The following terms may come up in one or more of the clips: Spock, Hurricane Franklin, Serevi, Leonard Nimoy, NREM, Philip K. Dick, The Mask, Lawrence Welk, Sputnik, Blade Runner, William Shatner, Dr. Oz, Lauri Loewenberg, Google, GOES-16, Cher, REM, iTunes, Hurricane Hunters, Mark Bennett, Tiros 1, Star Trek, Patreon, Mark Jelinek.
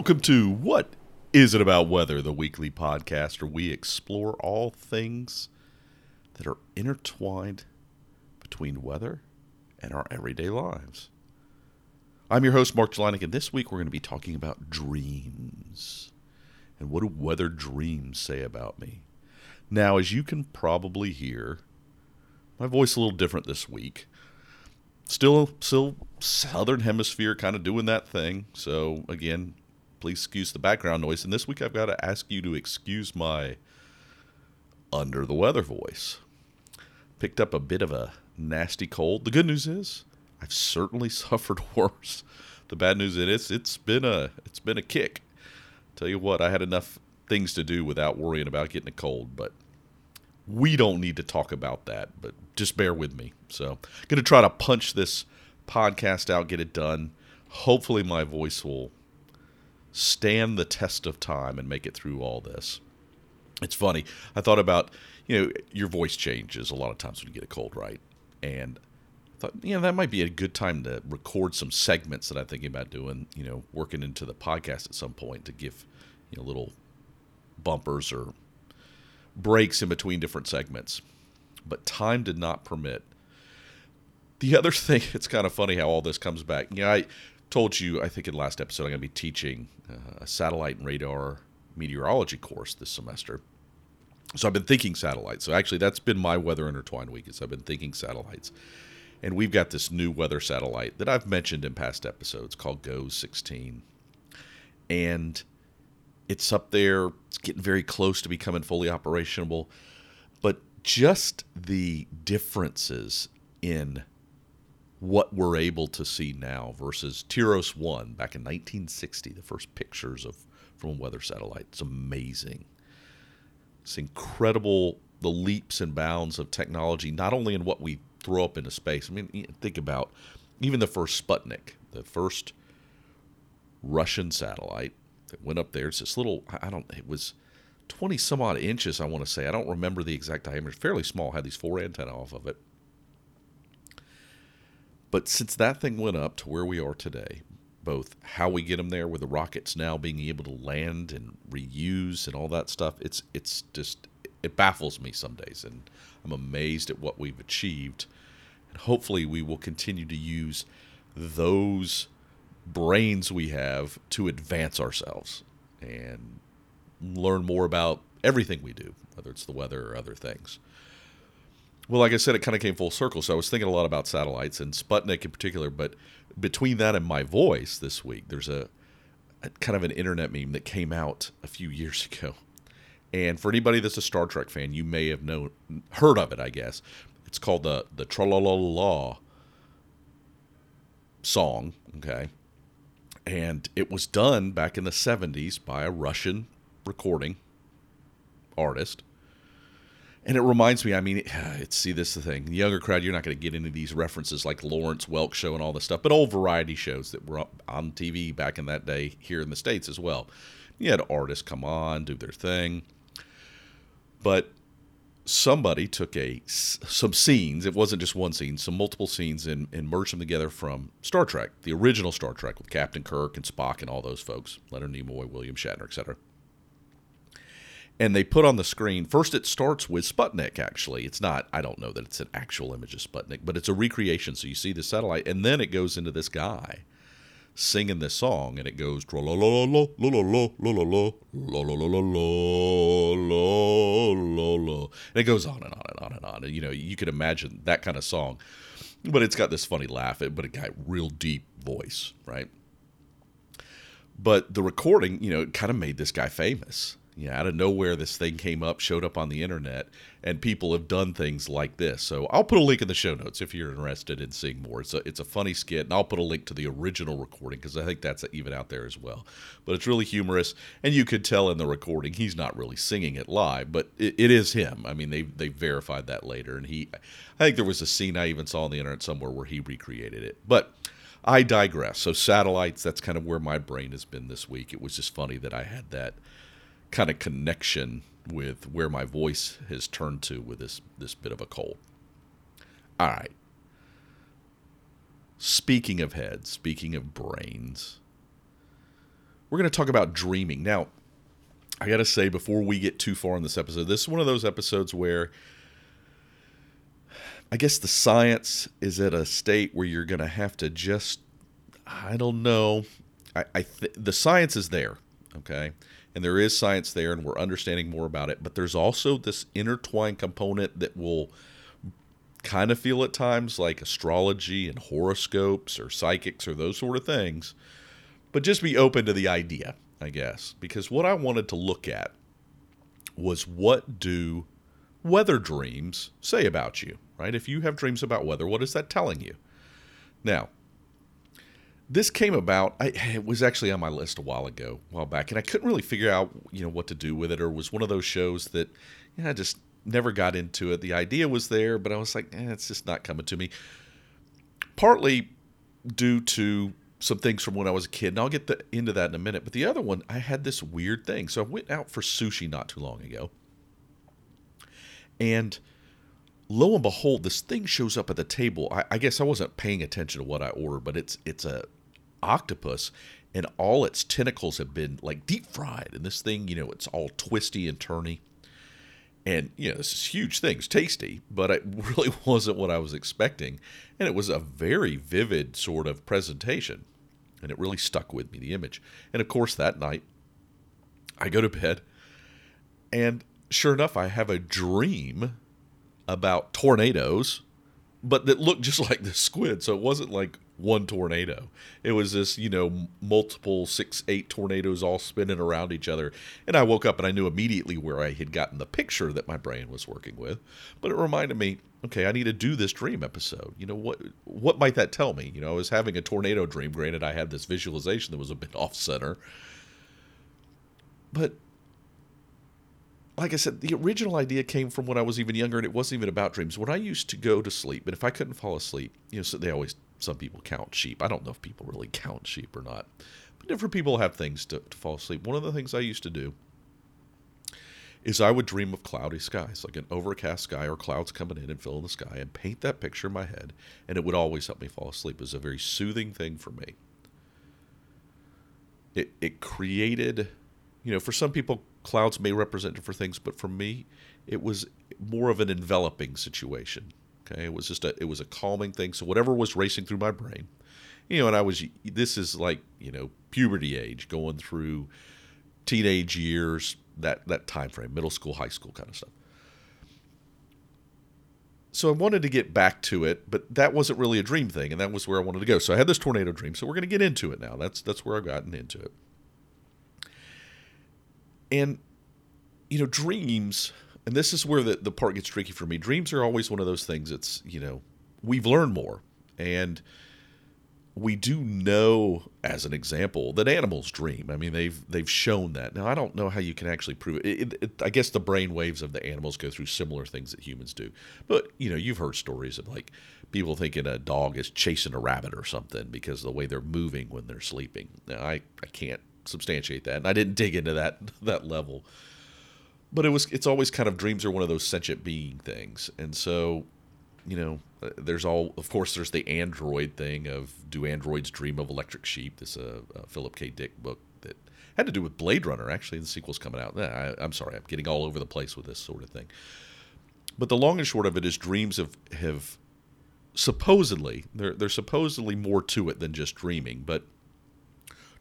Welcome to What Is It About Weather, the weekly podcast where we explore all things that are intertwined between weather and our everyday lives. I'm your host, Mark Jelinek, and this week we're going to be talking about dreams. And what do weather dreams say about me? Now, as you can probably hear, my voice a little different this week. Still Southern Hemisphere kind of doing that thing. So, again, please excuse the background noise. And this week I've got to ask you to excuse my under-the-weather voice. Picked up a bit of a nasty cold. The good news is I've certainly suffered worse. The bad news is it's been a kick. Tell you what, I had enough things to do without worrying about getting a cold, but we don't need to talk about that, but just bear with me. So, going to try to punch this podcast out, get it done. Hopefully my voice will stand the test of time and make it through all this. It's funny. I thought about, your voice changes a lot of times when you get a cold, right? And I thought, that might be a good time to record some segments that I'm thinking about doing, working into the podcast at some point to give, little bumpers or breaks in between different segments, but time did not permit. The other thing, it's kind of funny how all this comes back. I told you, I think in last episode, I'm going to be teaching a satellite and radar meteorology course this semester. So I've been thinking satellites. So actually that's been my weather intertwined week is I've been thinking satellites. And we've got this new weather satellite that I've mentioned in past episodes called GOES-16. And it's up there. It's getting very close to becoming fully operational. But just the differences in what we're able to see now versus Tiros 1 back in 1960, the first pictures from a weather satellite. It's amazing. It's incredible, the leaps and bounds of technology, not only in what we throw up into space. I mean, think about even the first Sputnik, the first Russian satellite. It went up there. It's this little, it was 20 some odd inches, I want to say. I don't remember the exact diameter. Fairly small. Had these 4 antennae off of it. But since that thing went up to where we are today, both how we get them there with the rockets now being able to land and reuse and all that stuff, it's just, it baffles me some days. And I'm amazed at what we've achieved. And hopefully we will continue to use those brains we have to advance ourselves and learn more about everything we do, whether it's the weather or other things. Well, like I said, it kind of came full circle, so I was thinking a lot about satellites and Sputnik in particular, but between that and my voice this week, there's a kind of an internet meme that came out a few years ago. And for anybody that's a Star Trek fan, you may have heard of it, I guess. It's called the Tra-la-la-la song, okay? And it was done back in the 70s by a Russian recording artist. And it reminds me, this is the thing. The younger crowd, you're not going to get into these references like Lawrence Welk show and all this stuff, but old variety shows that were up on TV back in that day here in the States as well. You had artists come on, do their thing. But somebody took some scenes, it wasn't just one scene, some multiple scenes and merged them together from Star Trek, the original Star Trek with Captain Kirk and Spock and all those folks, Leonard Nimoy, William Shatner, etc. And they put on the screen, first it starts with Sputnik actually. It's not, I don't know that it's an actual image of Sputnik, but it's a recreation. So you see the satellite and then it goes into this guy singing this song, and it goes la la la la la la la la la la la, and it goes on and on and on and on. And you could imagine that kind of song, but it's got this funny laugh, but it got real deep voice, right? But the recording, it kind of made this guy famous. Out of nowhere, this thing came up, showed up on the internet, and people have done things like this. So I'll put a link in the show notes if you're interested in seeing more. It's a funny skit, and I'll put a link to the original recording because I think that's even out there as well. But it's really humorous, and you could tell in the recording he's not really singing it live, but it is him. They verified that later, and I think there was a scene I even saw on the internet somewhere where he recreated it. But I digress. So satellites, that's kind of where my brain has been this week. It was just funny that I had that kind of connection with where my voice has turned to with this bit of a cold. All right. Speaking of heads, speaking of brains, we're going to talk about dreaming. Now, I got to say, before we get too far in this episode, this is one of those episodes where I guess the science is at a state where you're going to have to just, I don't know. The science is there, okay? And there is science there, and we're understanding more about it. But there's also this intertwined component that will kind of feel at times like astrology and horoscopes or psychics or those sort of things. But just be open to the idea, I guess. Because what I wanted to look at was, what do weather dreams say about you, right? If you have dreams about weather, what is that telling you? Now, this came about, it was actually on my list a while back, and I couldn't really figure out, what to do with it, or it was one of those shows that, I just never got into it. The idea was there, but I was like, it's just not coming to me. Partly due to some things from when I was a kid, and I'll get into that in a minute. But the other one, I had this weird thing. So I went out for sushi not too long ago, and lo and behold, this thing shows up at the table. I guess I wasn't paying attention to what I ordered, but it's a octopus, and all its tentacles have been like deep fried, and this thing, it's all twisty and turny, and this is huge thing. It's tasty, but it really wasn't what I was expecting, and it was a very vivid sort of presentation, and it really stuck with me, the image. And of course, that night, I go to bed, and sure enough, I have a dream about tornadoes, but that looked just like the squid. So it wasn't like one tornado. It was this, multiple 6-8 tornadoes all spinning around each other. And I woke up and I knew immediately where I had gotten the picture that my brain was working with. But it reminded me, okay, I need to do this dream episode. What might that tell me? I was having a tornado dream. Granted, I had this visualization that was a bit off center. But like I said, the original idea came from when I was even younger, and it wasn't even about dreams. When I used to go to sleep, and if I couldn't fall asleep, so some people count sheep. I don't know if people really count sheep or not, but different people have things to fall asleep. One of the things I used to do is I would dream of cloudy skies, like an overcast sky or clouds coming in and filling the sky, and paint that picture in my head, and it would always help me fall asleep. It was a very soothing thing for me. It created, for some people, clouds may represent different things, but for me, it was more of an enveloping situation. Okay, it was just a calming thing. So whatever was racing through my brain, and this is like puberty age, going through teenage years, that time frame, middle school, high school kind of stuff. So I wanted to get back to it, but that wasn't really a dream thing, and that was where I wanted to go. So I had this tornado dream. So we're going to get into it now. That's where I've gotten into it. And, dreams, and this is where the part gets tricky for me. Dreams are always one of those things that's, we've learned more. And we do know, as an example, that animals dream. I mean, they've shown that. Now, I don't know how you can actually prove it. I guess the brain waves of the animals go through similar things that humans do. But, you've heard stories of, like, people thinking a dog is chasing a rabbit or something because of the way they're moving when they're sleeping. Now, I can't substantiate that, and I didn't dig into that level, but it's always kind of, dreams are one of those sentient being things. And so there's the android thing of, do androids dream of electric sheep? This a Philip K. Dick book that had to do with Blade Runner, actually, and the sequel's coming out. I'm sorry, I'm getting all over the place with this sort of thing, but the long and short of it is, dreams have supposedly, there's supposedly more to it than just dreaming, but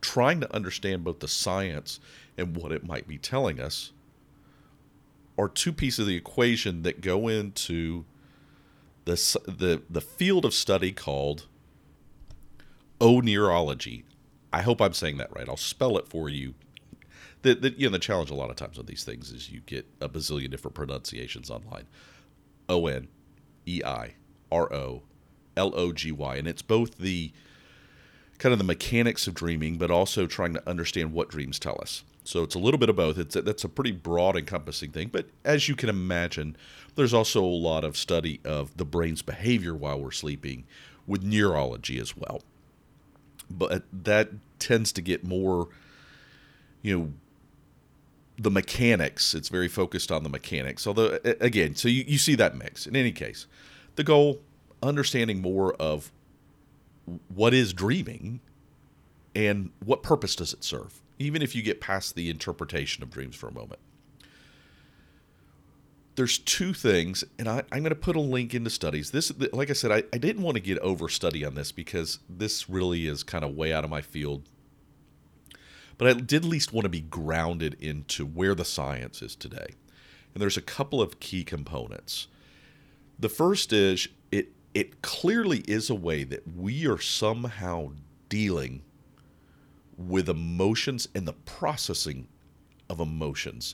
trying to understand both the science and what it might be telling us are two pieces of the equation that go into the field of study called oneirology. I hope I'm saying that right. I'll spell it for you. The challenge a lot of times on these things is you get a bazillion different pronunciations online. oneirology, and it's both the kind of the mechanics of dreaming, but also trying to understand what dreams tell us. So it's a little bit of both. That's a pretty broad, encompassing thing. But as you can imagine, there's also a lot of study of the brain's behavior while we're sleeping with neurology as well. But that tends to get more, the mechanics. It's very focused on the mechanics. Although, again, so you see that mix. In any case, the goal, understanding more of what is dreaming and what purpose does it serve? even if you get past the interpretation of dreams for a moment. There's two things, and I'm going to put a link into studies. This, like I said, I didn't want to get overstudy on this because this really is kind of way out of my field. But I did at least want to be grounded into where the science is today. And there's a couple of key components. The first is it clearly is a way that we are somehow dealing with emotions and the processing of emotions.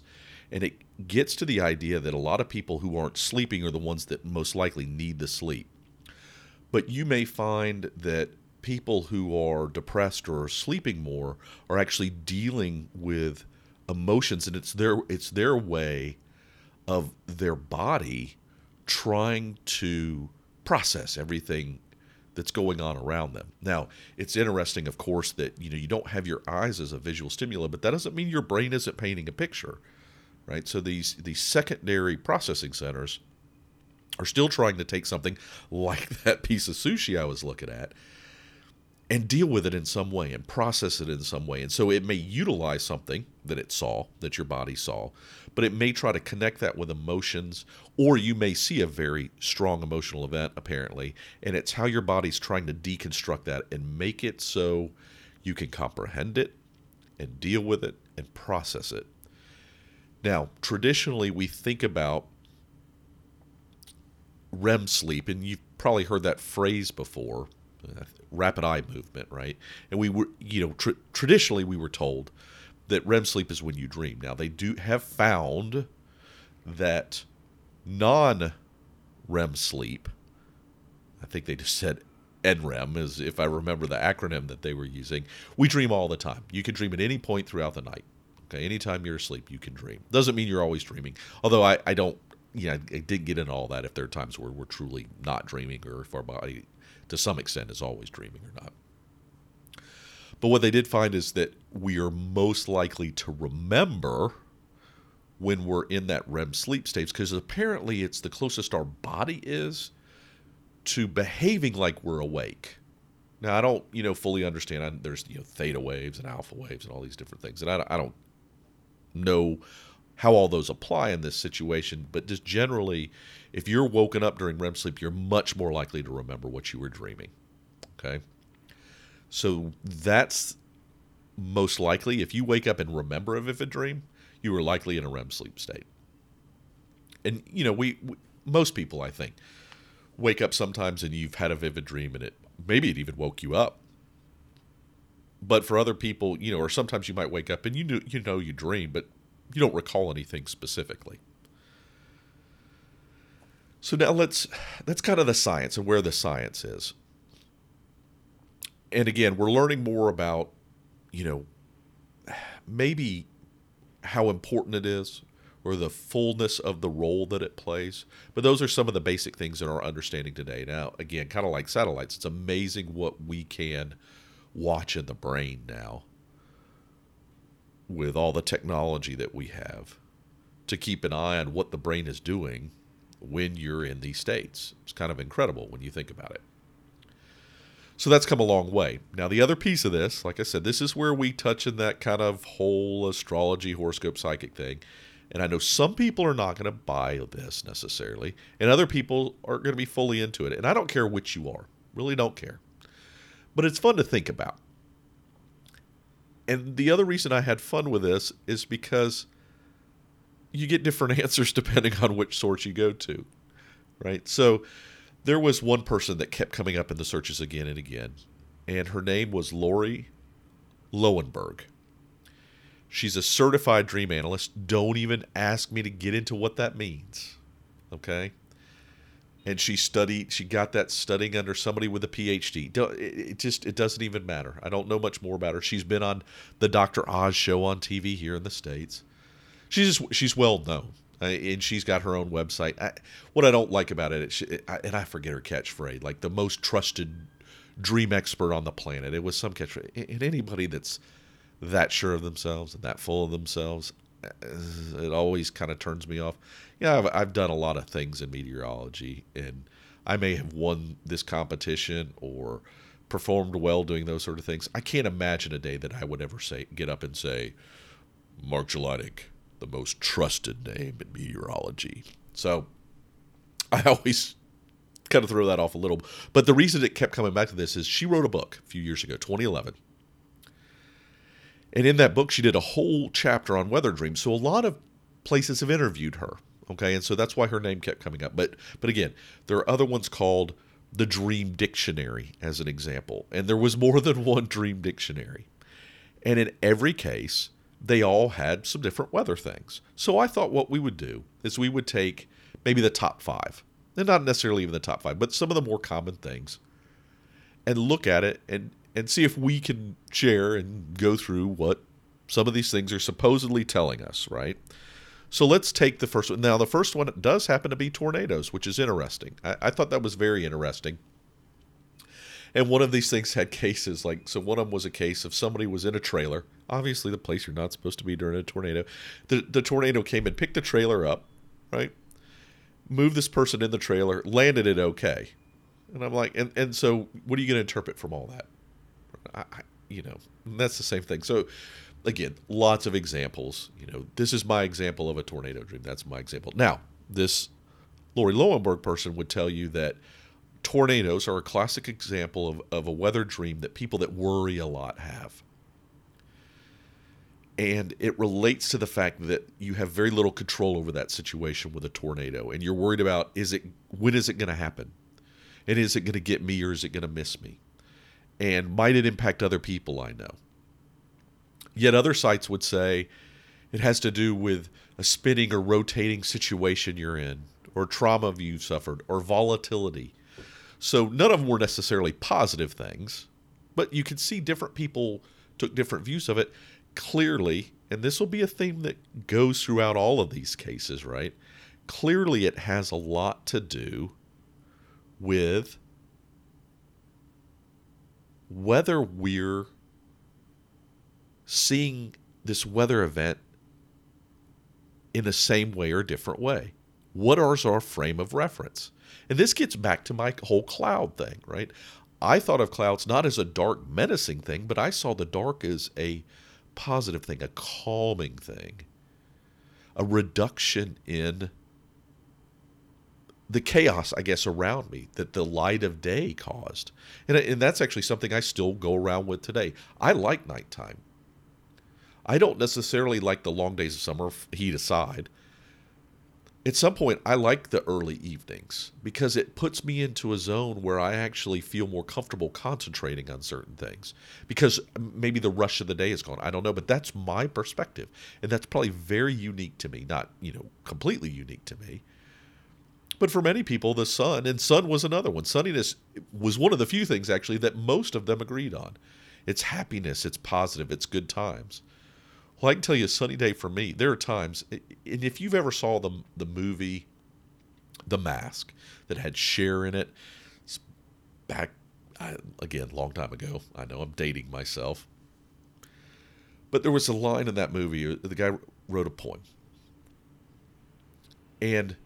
And it gets to the idea that a lot of people who aren't sleeping are the ones that most likely need the sleep. But you may find that people who are depressed or are sleeping more are actually dealing with emotions, and it's their way of their body trying to process everything that's going on around them. Now, it's interesting, of course, that you don't have your eyes as a visual stimulus, but that doesn't mean your brain isn't painting a picture, right? So these secondary processing centers are still trying to take something like that piece of sushi I was looking at and deal with it in some way and process it in some way. And so it may utilize something that it saw, that your body saw, but it may try to connect that with emotions, or you may see a very strong emotional event, apparently, and it's how your body's trying to deconstruct that and make it so you can comprehend it and deal with it and process it. Now, traditionally, we think about REM sleep, and you've probably heard that phrase before, rapid eye movement, right? And we were, traditionally we were told that REM sleep is when you dream. Now, they do have found that non-REM sleep, I think they just said NREM, is if I remember the acronym that they were using, we dream all the time. You can dream at any point throughout the night. Okay, anytime you're asleep, you can dream. Doesn't mean you're always dreaming. Although I didn't get into all that if there are times where we're truly not dreaming or if our body to some extent is always dreaming or not. But what they did find is that we are most likely to remember when we're in that REM sleep states, because apparently it's the closest our body is to behaving like we're awake. Now, I don't, fully understand. There's, theta waves and alpha waves and all these different things, and I don't know how all those apply in this situation, but just generally, if you're woken up during REM sleep, you're much more likely to remember what you were dreaming, okay? So that's most likely. If you wake up and remember a vivid dream, you were likely in a REM sleep state. And, most people, I think, wake up sometimes and you've had a vivid dream and maybe it even woke you up. But for other people, or sometimes you might wake up and you dream, but you don't recall anything specifically. So now that's kind of the science and where the science is. And again, we're learning more about, maybe how important it is or the fullness of the role that it plays. But those are some of the basic things in our understanding today. Now, again, kind of like satellites, it's amazing what we can watch in the brain now with all the technology that we have to keep an eye on what the brain is doing when you're in these states. It's kind of incredible when you think about it. So that's come a long way. Now, the other piece of this, like I said, this is where we touch in that kind of whole astrology, horoscope, psychic thing. And I know some people are not going to buy this necessarily, and other people are going to be fully into it. And I don't care which you are. Really don't care. But it's fun to think about. And the other reason I had fun with this is because you get different answers depending on which source you go to, right? So there was one person that kept coming up in the searches again and again, and her name was Lauri Loewenberg. She's a certified dream analyst. Don't even ask me to get into what that means, okay? And she got that studying under somebody with a PhD. It doesn't even matter. I don't know much more about her. She's been on the Dr. Oz show on TV here in the States. She's well known, and she's got her own website. What I don't like about it, and I forget her catchphrase, like the most trusted dream expert on the planet. It was some catchphrase. And anybody that's that sure of themselves and that full of themselves, it always kind of turns me off. I've done a lot of things in meteorology, and I may have won this competition or performed well doing those sort of things. I can't imagine a day that I would ever say, get up and say, Mark Jelinek, the most trusted name in meteorology. So I always kind of throw that off a little. But the reason it kept coming back to this is she wrote a book a few years ago, 2011. And in that book, she did a whole chapter on weather dreams. So a lot of places have interviewed her. Okay, and so that's why her name kept coming up. But again, there are other ones called the Dream Dictionary as an example. And there was more than one Dream Dictionary. And in every case, they all had some different weather things. So I thought what we would do is we would take maybe the top five, and not necessarily even the top five, but some of the more common things, and look at it and see if we can share and go through what some of these things are supposedly telling us, right? So let's take the first one. Now, the first one does happen to be tornadoes, which is interesting. I thought that was very interesting. And one of these things had cases, like, so one of them was a case of somebody was in a trailer. Obviously, the place you're not supposed to be during a tornado. The tornado came and picked the trailer up, right? Moved this person in the trailer, landed it okay. And I'm like, and so what are you going to interpret from all that? That's the same thing. So, again, lots of examples. This is my example of a tornado dream. That's my example. Now, this Lauri Loewenberg person would tell you that tornadoes are a classic example of a weather dream that people that worry a lot have. And it relates to the fact that you have very little control over that situation with a tornado. And you're worried about, when is it going to happen? And is it going to get me or is it going to miss me? And might it impact other people I know? Yet other sites would say it has to do with a spinning or rotating situation you're in, or trauma you've suffered, or volatility. So none of them were necessarily positive things, but you could see different people took different views of it. Clearly, and this will be a theme that goes throughout all of these cases, right? Clearly, it has a lot to do with whether we're seeing this weather event in the same way or different way. What is our frame of reference? And this gets back to my whole cloud thing, right? I thought of clouds not as a dark, menacing thing, but I saw the dark as a positive thing, a calming thing, a reduction in the chaos, I guess, around me that the light of day caused. And that's actually something I still go around with today. I like nighttime. I don't necessarily like the long days of summer, heat aside. At some point, I like the early evenings because it puts me into a zone where I actually feel more comfortable concentrating on certain things because maybe the rush of the day is gone. I don't know, but that's my perspective, and that's probably very unique to me, not, completely unique to me. But for many people, the sun, and sun was another one. Sunniness was one of the few things, actually, that most of them agreed on. It's happiness, it's positive, it's good times. Well, I can tell you a sunny day for me, there are times, and if you've ever saw the movie The Mask that had Cher in it, it's back, again, long time ago. I know I'm dating myself. But there was a line in that movie, the guy wrote a poem. And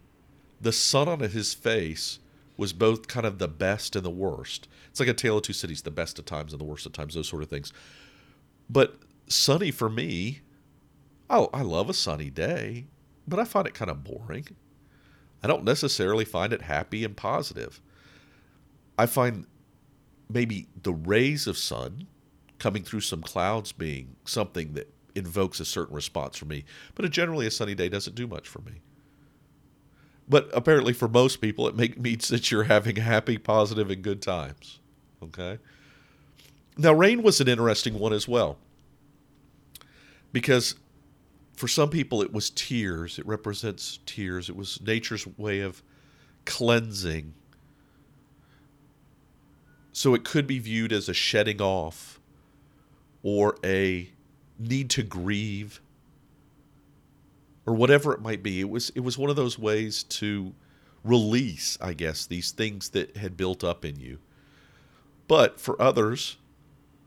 the sun on his face was both kind of the best and the worst. It's like a tale of two cities, the best of times and the worst of times, those sort of things. But sunny for me, I love a sunny day, but I find it kind of boring. I don't necessarily find it happy and positive. I find maybe the rays of sun coming through some clouds being something that invokes a certain response for me, but generally a sunny day doesn't do much for me. But apparently for most people, it means that you're having happy, positive, and good times. Okay? Now, rain was an interesting one as well. Because for some people, it was tears. It represents tears. It was nature's way of cleansing. So it could be viewed as a shedding off or a need to grieve or whatever it might be. It was one of those ways to release, I guess, these things that had built up in you. But for others,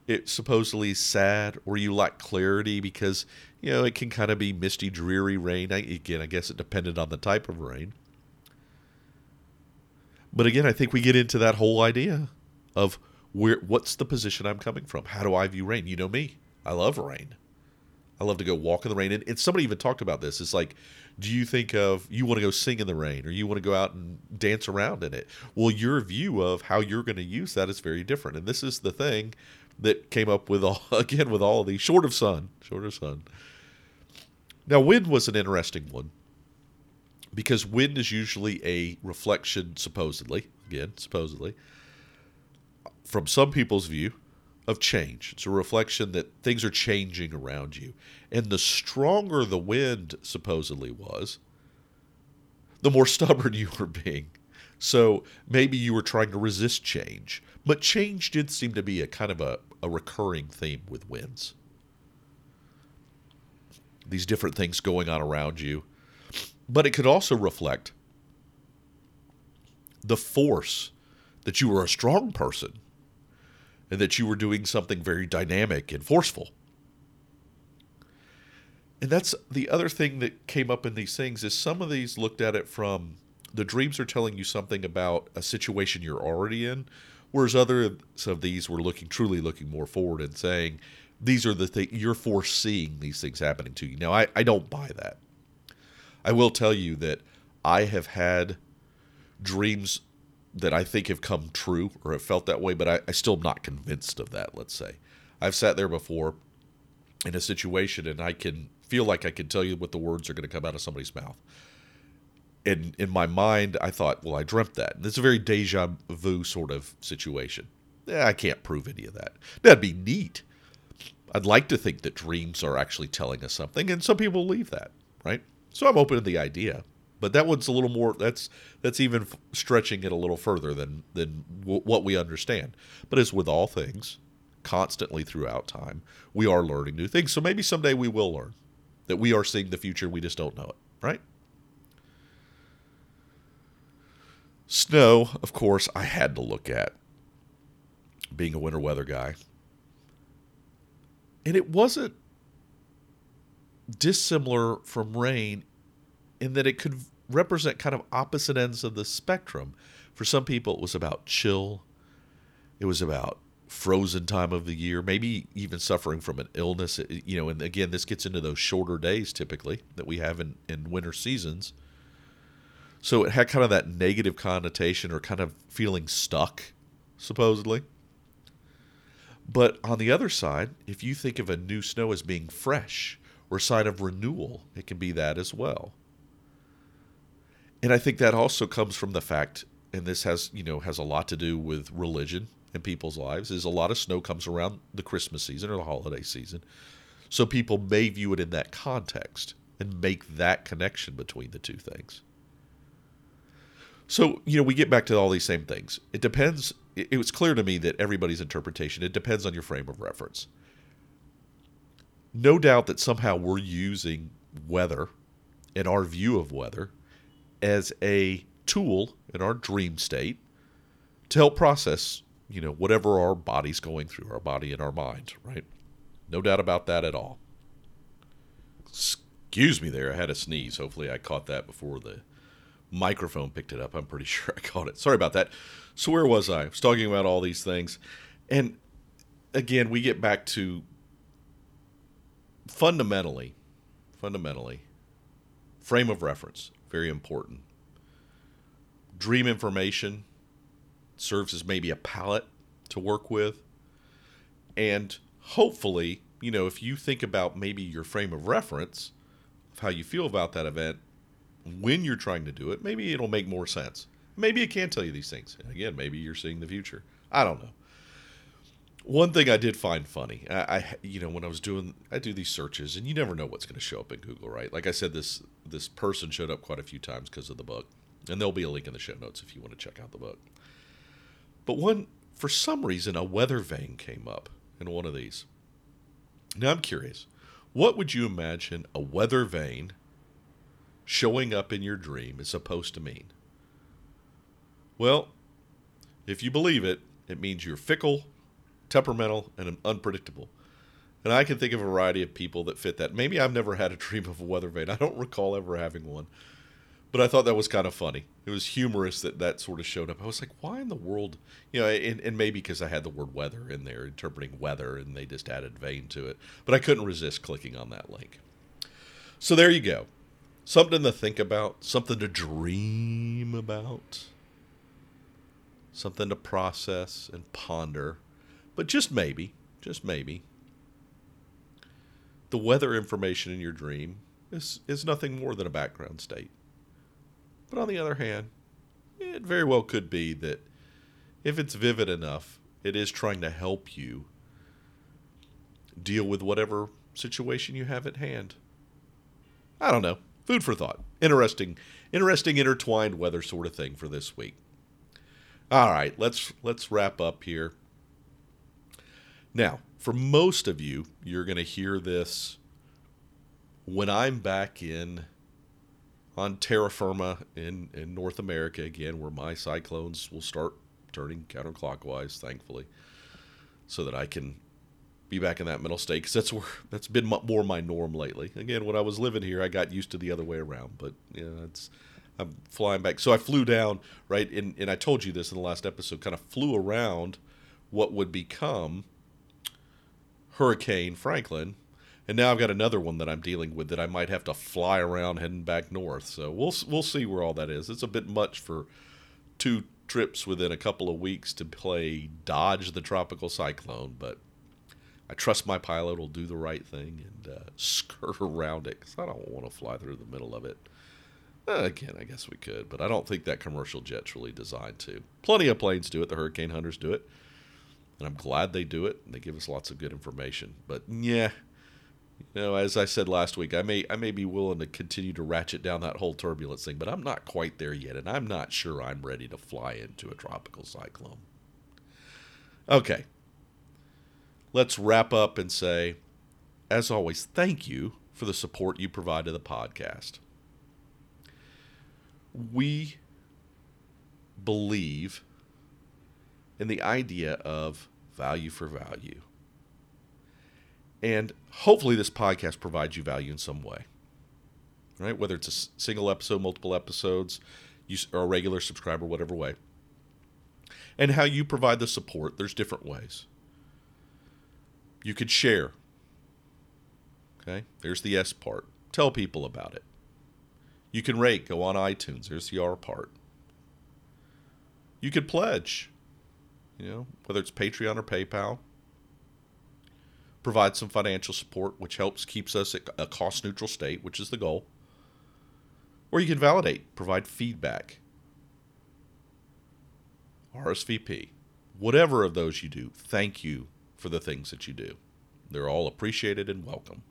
it supposedly is sad, or you lack clarity because, it can kind of be misty, dreary rain. I guess it depended on the type of rain. But again, I think we get into that whole idea of what's the position I'm coming from? How do I view rain? You know me. I love rain. I love to go walk in the rain. And somebody even talked about this. It's like, do you think of, you want to go sing in the rain, or you want to go out and dance around in it? Well, your view of how you're going to use that is very different. And this is the thing that came up with all, again, with all of these, short of sun. Now, wind was an interesting one, because wind is usually a reflection, supposedly, from some people's view, of change. It's a reflection that things are changing around you. And the stronger the wind supposedly was, the more stubborn you were being. So maybe you were trying to resist change. But change did seem to be a kind of a recurring theme with winds. These different things going on around you. But it could also reflect the force that you were a strong person, and that you were doing something very dynamic and forceful. And that's the other thing that came up in these things, is some of these looked at it from the dreams are telling you something about a situation you're already in, whereas others of these were truly looking more forward and saying, these are the things, you're foreseeing these things happening to you. Now, I don't buy that. I will tell you that I have had dreams that I think have come true or have felt that way, but I still am not convinced of that, let's say. I've sat there before in a situation and I can feel like I can tell you what the words are going to come out of somebody's mouth. And in my mind, I thought, well, I dreamt that. And it's a very deja vu sort of situation. I can't prove any of that. That'd be neat. I'd like to think that dreams are actually telling us something, and some people believe that, right? So I'm open to the idea. But that one's a little more, that's even stretching it a little further than what we understand. But as with all things, constantly throughout time, we are learning new things. So maybe someday we will learn that we are seeing the future, we just don't know it, right? Snow, of course, I had to look at, being a winter weather guy. And it wasn't dissimilar from rain in that it could represent kind of opposite ends of the spectrum. For some people, it was about chill. It was about frozen time of the year, maybe even suffering from an illness. You know, and again, this gets into those shorter days typically that we have in winter seasons. So it had kind of that negative connotation or kind of feeling stuck, supposedly. But on the other side, if you think of a new snow as being fresh or a sign of renewal, it can be that as well. And I think that also comes from the fact, and this has a lot to do with religion and people's lives, is a lot of snow comes around the Christmas season or the holiday season. So people may view it in that context and make that connection between the two things. So, we get back to all these same things. It depends. It was clear to me that everybody's interpretation, it depends on your frame of reference. No doubt that somehow we're using weather and our view of weather as a tool in our dream state to help process, whatever our body's going through, our body and our mind, right? No doubt about that at all. Excuse me there, I had a sneeze. Hopefully I caught that before the microphone picked it up. I'm pretty sure I caught it. Sorry about that. So where was I? I was talking about all these things. And again, we get back to fundamentally, frame of reference. Very important. Dream information serves as maybe a palette to work with. And hopefully, if you think about maybe your frame of reference of how you feel about that event, when you're trying to do it, maybe it'll make more sense. Maybe it can tell you these things. And again, maybe you're seeing the future. I don't know. One thing I did find funny, I when I do these searches, and you never know what's going to show up in Google, right? Like I said, this person showed up quite a few times because of the book, and there'll be a link in the show notes if you want to check out the book. But for some reason, a weather vane came up in one of these. Now I'm curious, what would you imagine a weather vane showing up in your dream is supposed to mean? Well, if you believe it, it means you're fickle, temperamental, and unpredictable. And I can think of a variety of people that fit that. Maybe I've never had a dream of a weather vane. I don't recall ever having one. But I thought that was kind of funny. It was humorous that that sort of showed up. I was like, why in the world? You know, and maybe because I had the word weather in there, interpreting weather, and they just added vein to it. But I couldn't resist clicking on that link. So there you go. Something to think about. Something to dream about. Something to process and ponder. But just maybe, the weather information in your dream is nothing more than a background state. But on the other hand, it very well could be that if it's vivid enough, it is trying to help you deal with whatever situation you have at hand. I don't know. Food for thought. Interesting intertwined weather sort of thing for this week. All right, let's wrap up here. Now, for most of you, you're going to hear this when I'm back in on terra firma in North America again, where my cyclones will start turning counterclockwise, thankfully, so that I can be back in that middle state, because that's been more my norm lately. Again, when I was living here, I got used to the other way around, but you know, I'm flying back. So I flew down, right, and I told you this in the last episode, kind of flew around what would become Hurricane Franklin. And now I've got another one that I'm dealing with that I might have to fly around heading back north. So we'll see where all that is. It's a bit much for two trips within a couple of weeks to play dodge the tropical cyclone, but I trust my pilot will do the right thing and skirt around it, because I don't want to fly through the middle of it. Again, I guess we could, but I don't think that commercial jet's really designed to. Plenty of planes do it. The Hurricane Hunters do it, and I'm glad they do it, and they give us lots of good information. But yeah. You know, as I said last week, I may be willing to continue to ratchet down that whole turbulence thing, but I'm not quite there yet, and I'm not sure I'm ready to fly into a tropical cyclone. Okay. Let's wrap up and say, as always, thank you for the support you provide to the podcast. We believe in the idea of value for value. And hopefully this podcast provides you value in some way, right? Whether it's a single episode, multiple episodes, you are a regular subscriber, whatever way. And how you provide the support, there's different ways. You could share. Okay, there's the S part. Tell people about it. You can rate, go on iTunes. There's the R part. You could pledge, you know, whether it's Patreon or PayPal. Provide some financial support, which helps keeps us at a cost-neutral state, which is the goal. Or you can validate, provide feedback, RSVP. Whatever of those you do, thank you for the things that you do. They're all appreciated and welcome.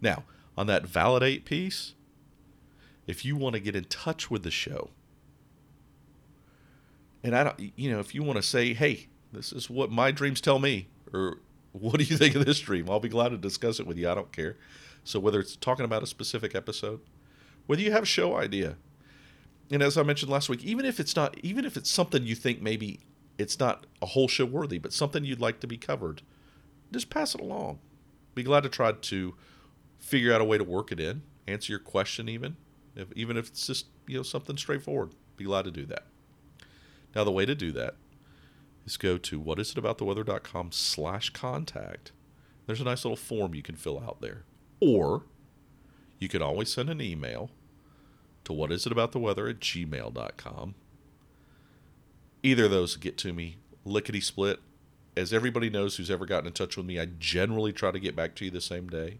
Now, on that validate piece, if you want to get in touch with the show, and I don't, you know, if you want to say, hey, this is what my dreams tell me, or what do you think of this dream? I'll be glad to discuss it with you. I don't care. So whether it's talking about a specific episode, whether you have a show idea, and as I mentioned last week, even if it's something you think maybe it's not a whole show worthy, but something you'd like to be covered, just pass it along. Be glad to try to figure out a way to work it in, answer your question even if it's just, you know, something straightforward. Be glad to do that. Now the way to do that is go to whatisitabouttheweather.com/contact. There's a nice little form you can fill out there. Or you can always send an email to whatisitabouttheweather@gmail.com. Either of those get to me lickety-split. As everybody knows who's ever gotten in touch with me, I generally try to get back to you the same day.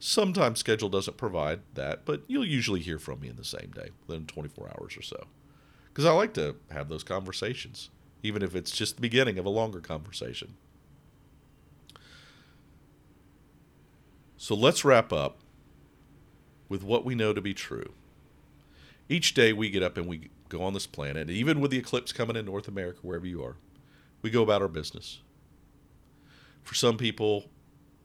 Sometimes schedule doesn't provide that, but you'll usually hear from me in the same day, within 24 hours or so. Because I like to have those conversations, even if it's just the beginning of a longer conversation. So let's wrap up with what we know to be true. Each day we get up and we go on this planet, and even with the eclipse coming in North America, wherever you are, we go about our business. For some people,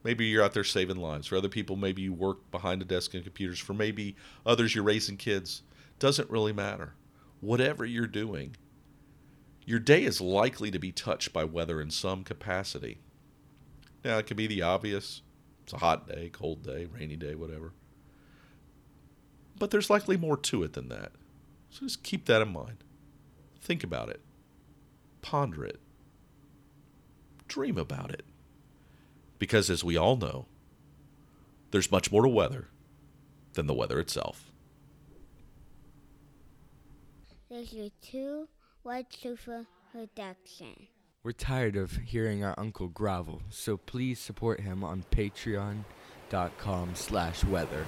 maybe you're out there saving lives. For other people, maybe you work behind a desk and computers. For maybe others, you're raising kids. Doesn't really matter. Whatever you're doing, your day is likely to be touched by weather in some capacity. Now, it could be the obvious. It's a hot day, cold day, rainy day, whatever. but there's likely more to it than that. So just keep that in mind. Think about it. Ponder it. Dream about it. Because as we all know, there's much more to weather than the weather itself. This is Two White Sofa Production. We're tired of hearing our uncle grovel, so please support him on patreon.com/weather.